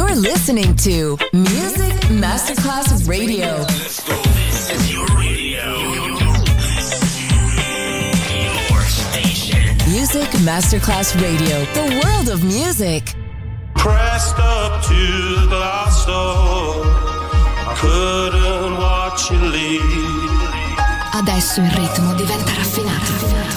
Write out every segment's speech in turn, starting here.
You're listening to Music Masterclass Radio. This is your radio. Your station. Music Masterclass Radio. The world of music. Pressed up to the glass door. I couldn't watch you leave. Adesso il ritmo diventa raffinato.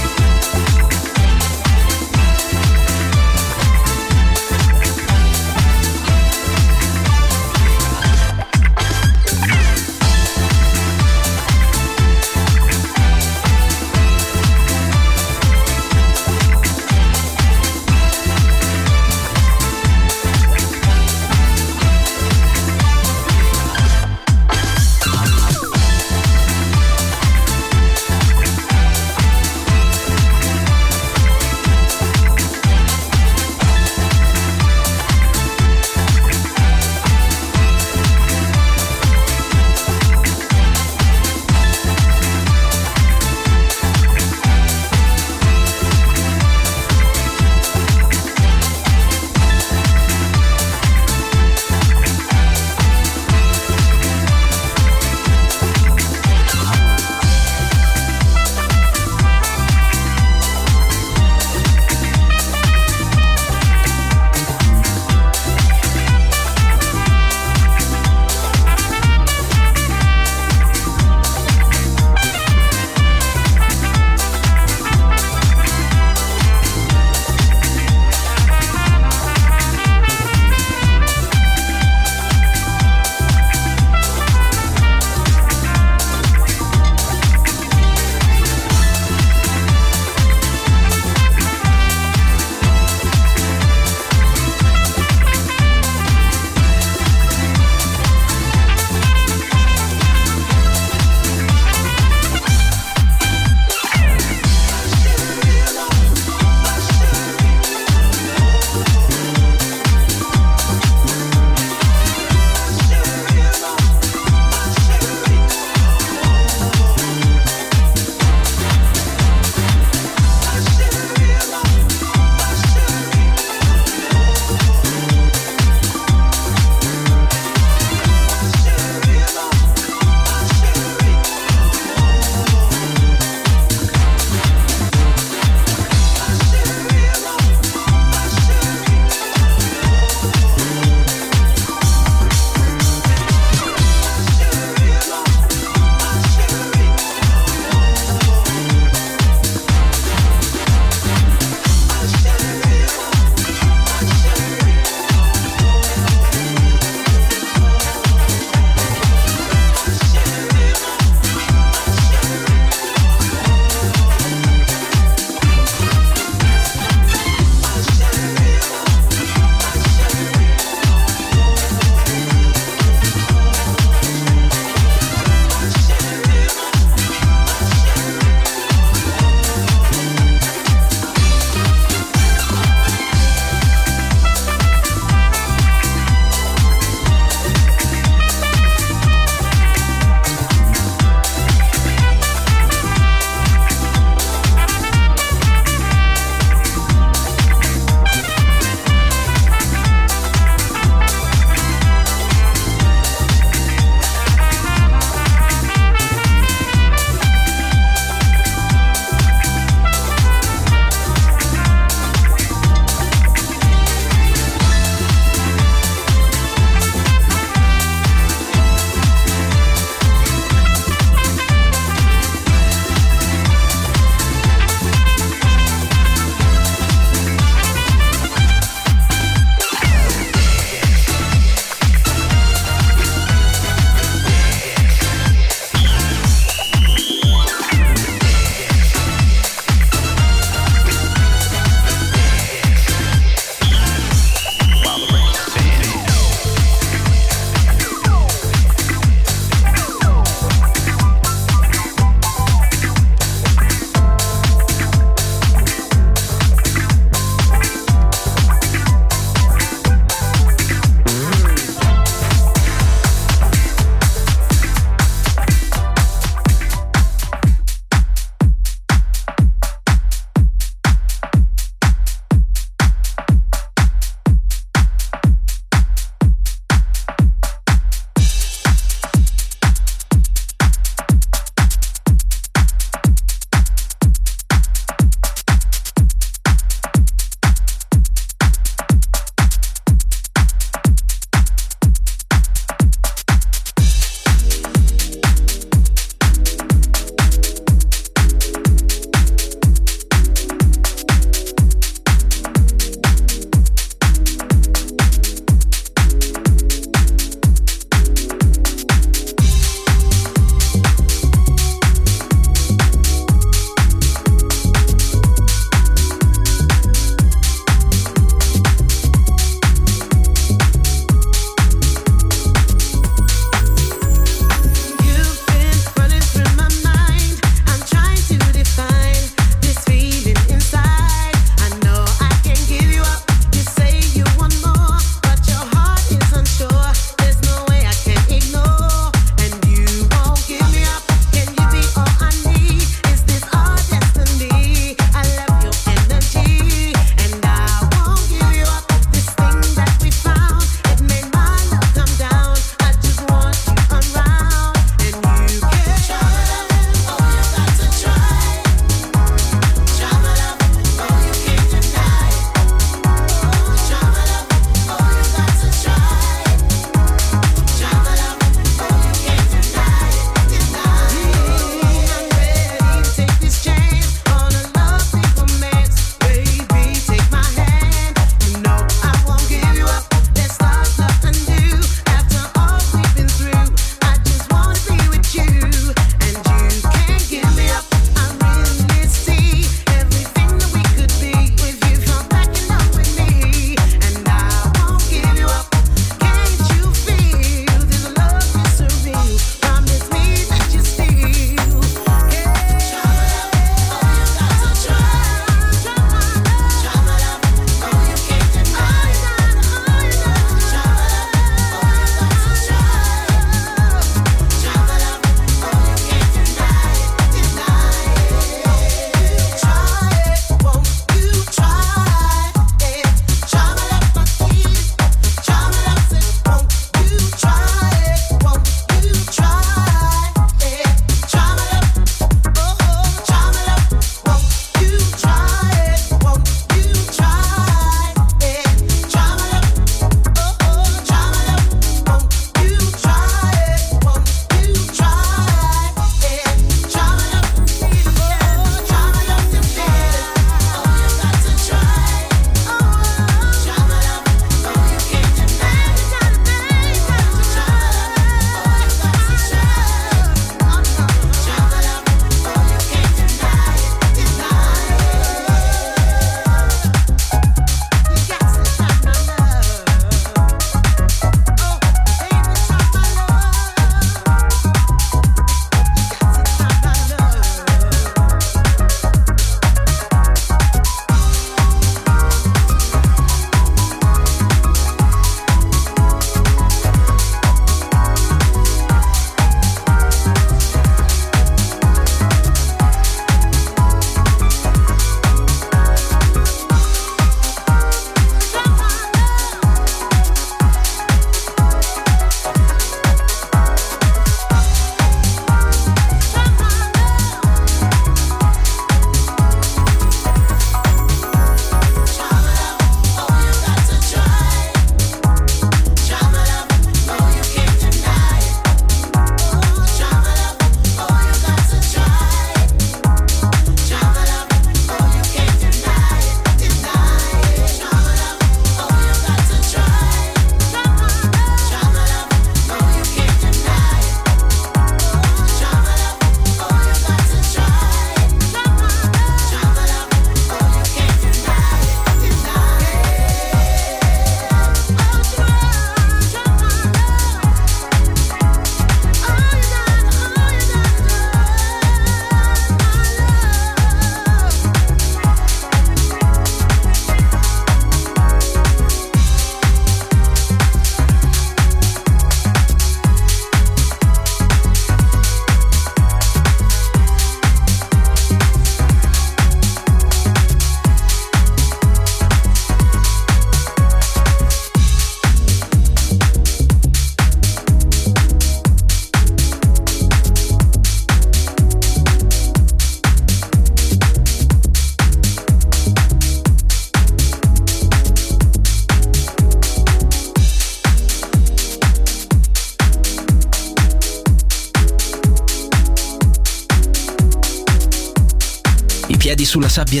piedi sulla sabbia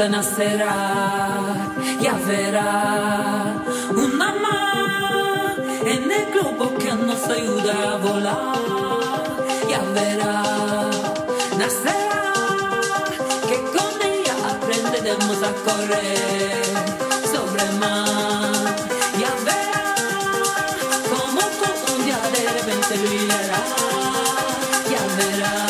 Nacerá, ya verá una más en el globo que nos ayuda a volar, ya verá, nacerá, que con ella aprenderemos a correr sobre el mar, ya verá, como con un día de repente brillará, ya verá.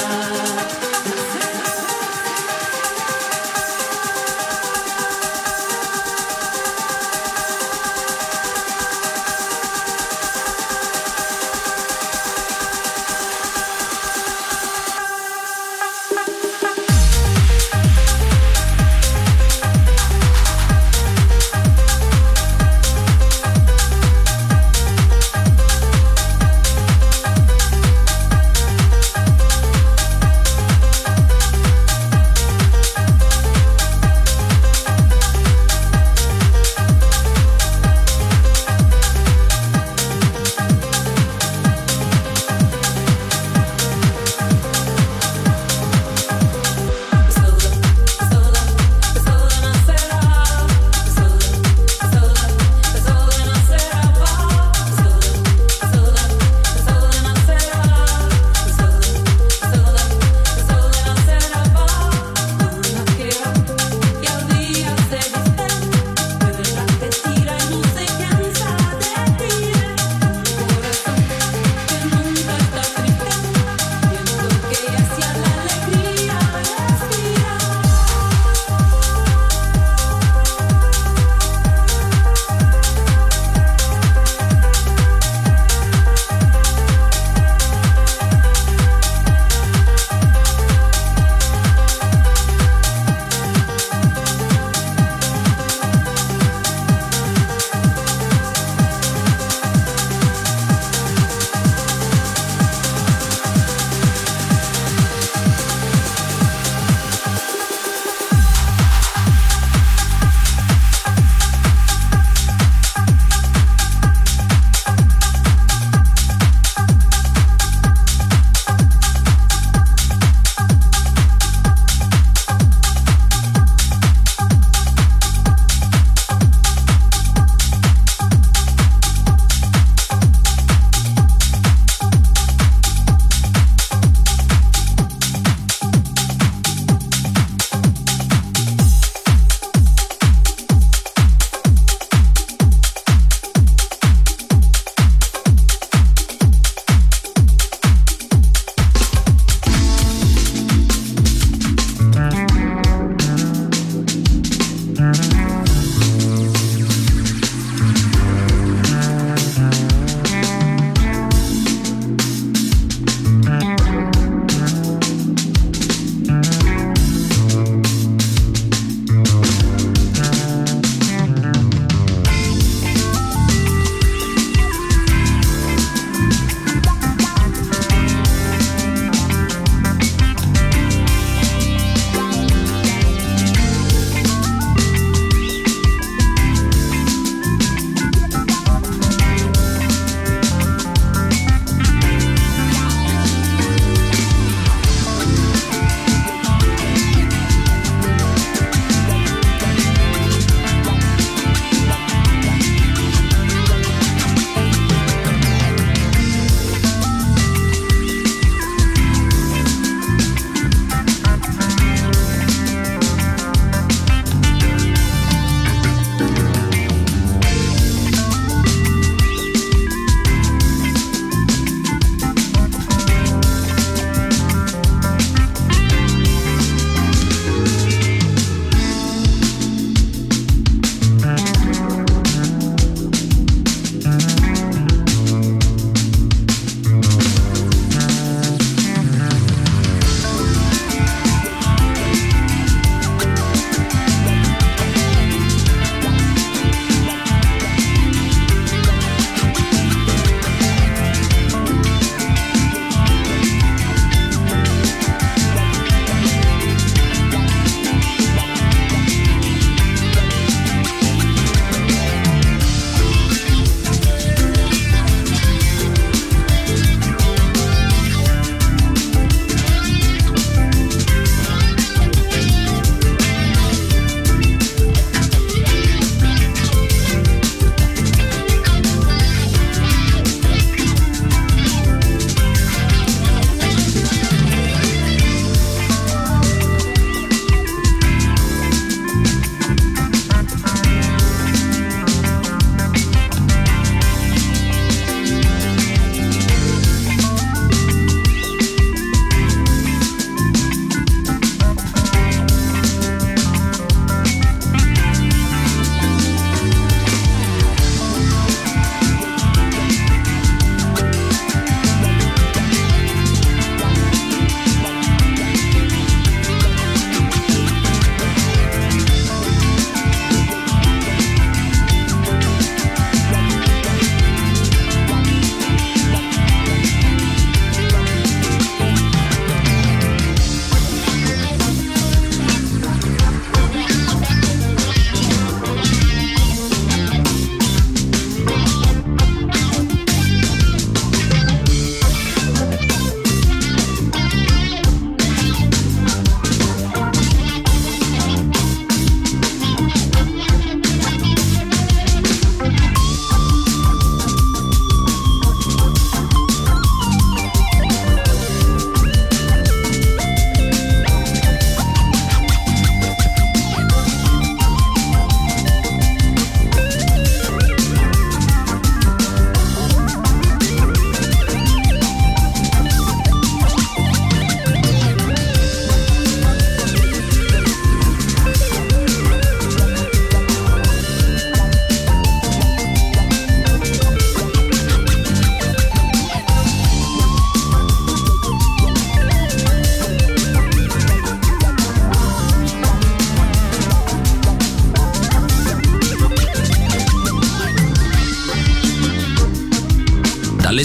Dalle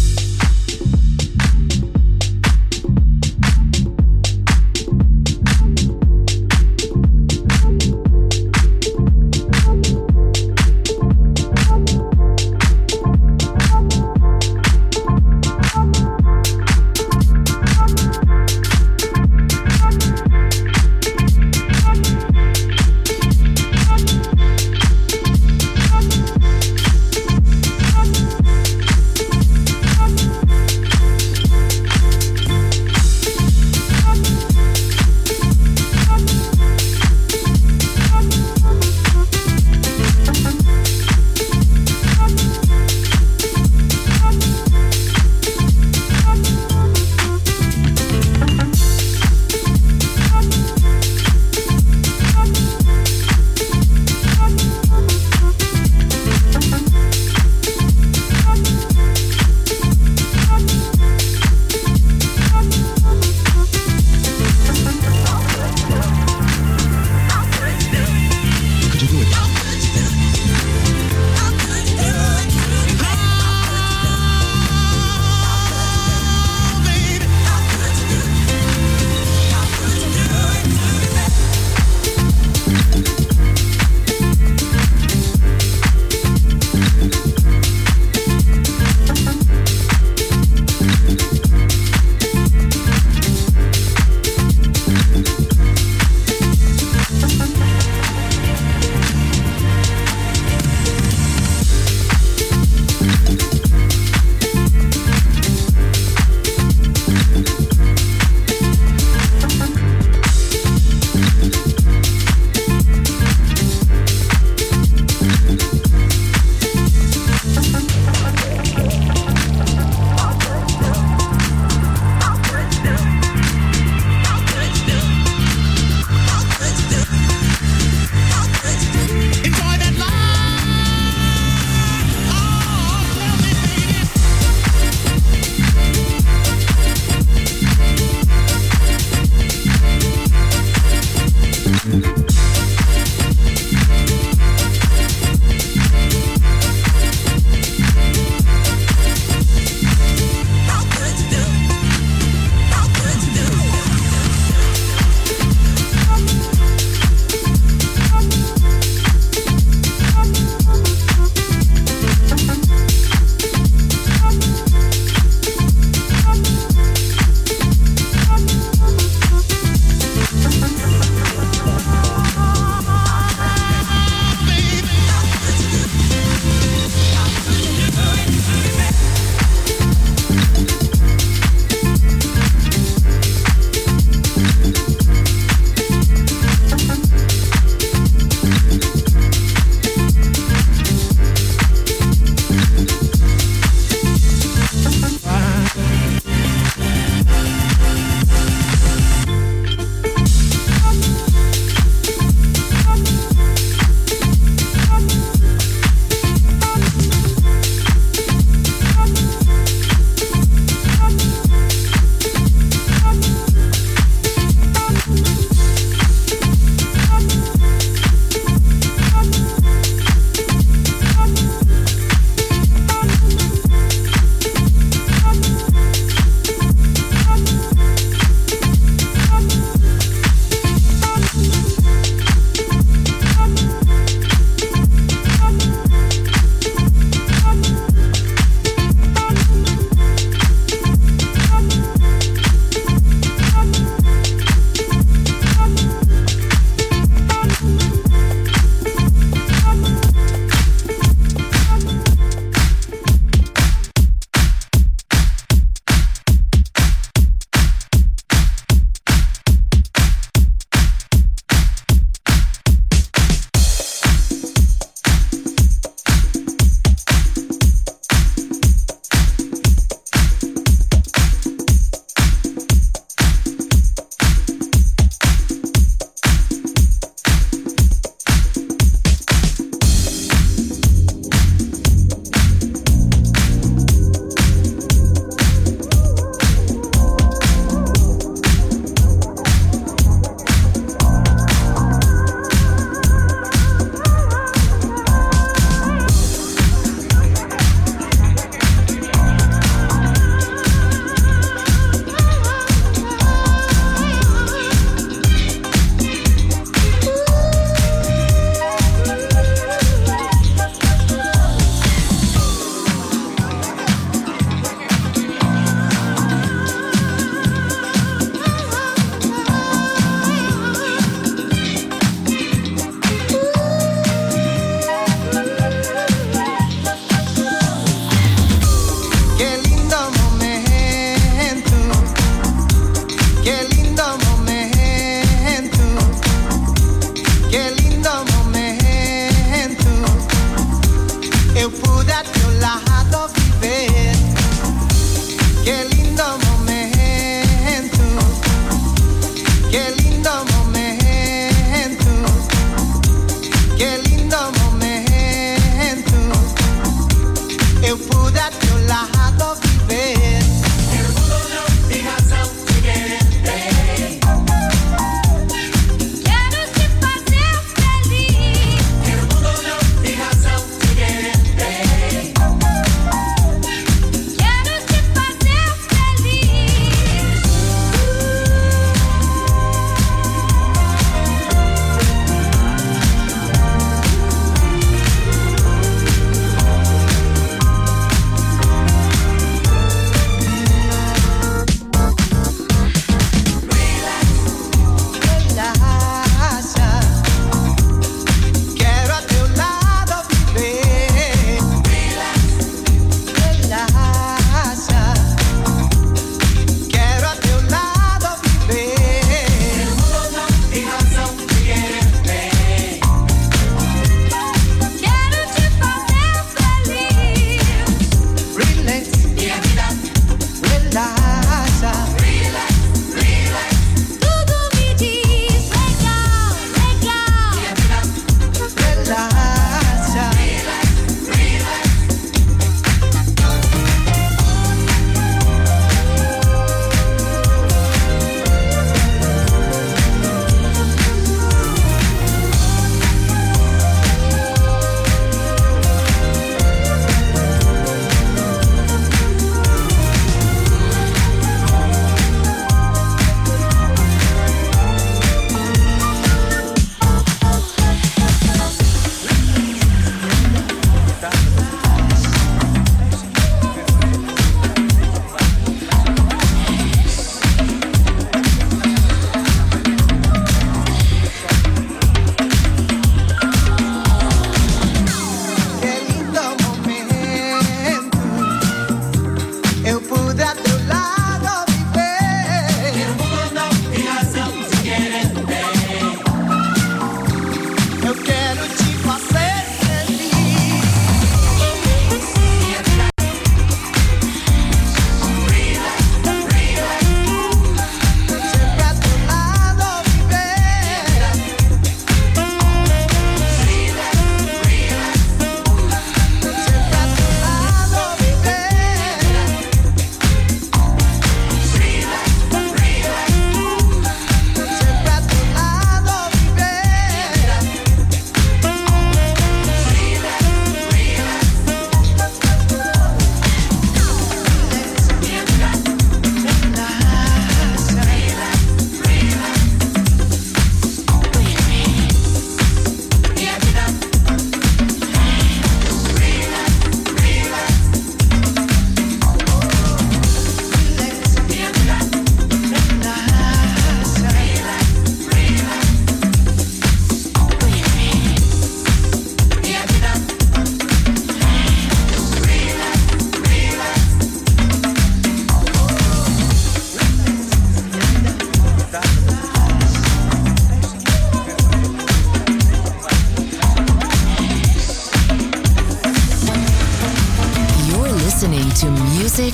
Music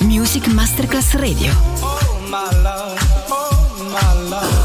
Music Masterclass Radio.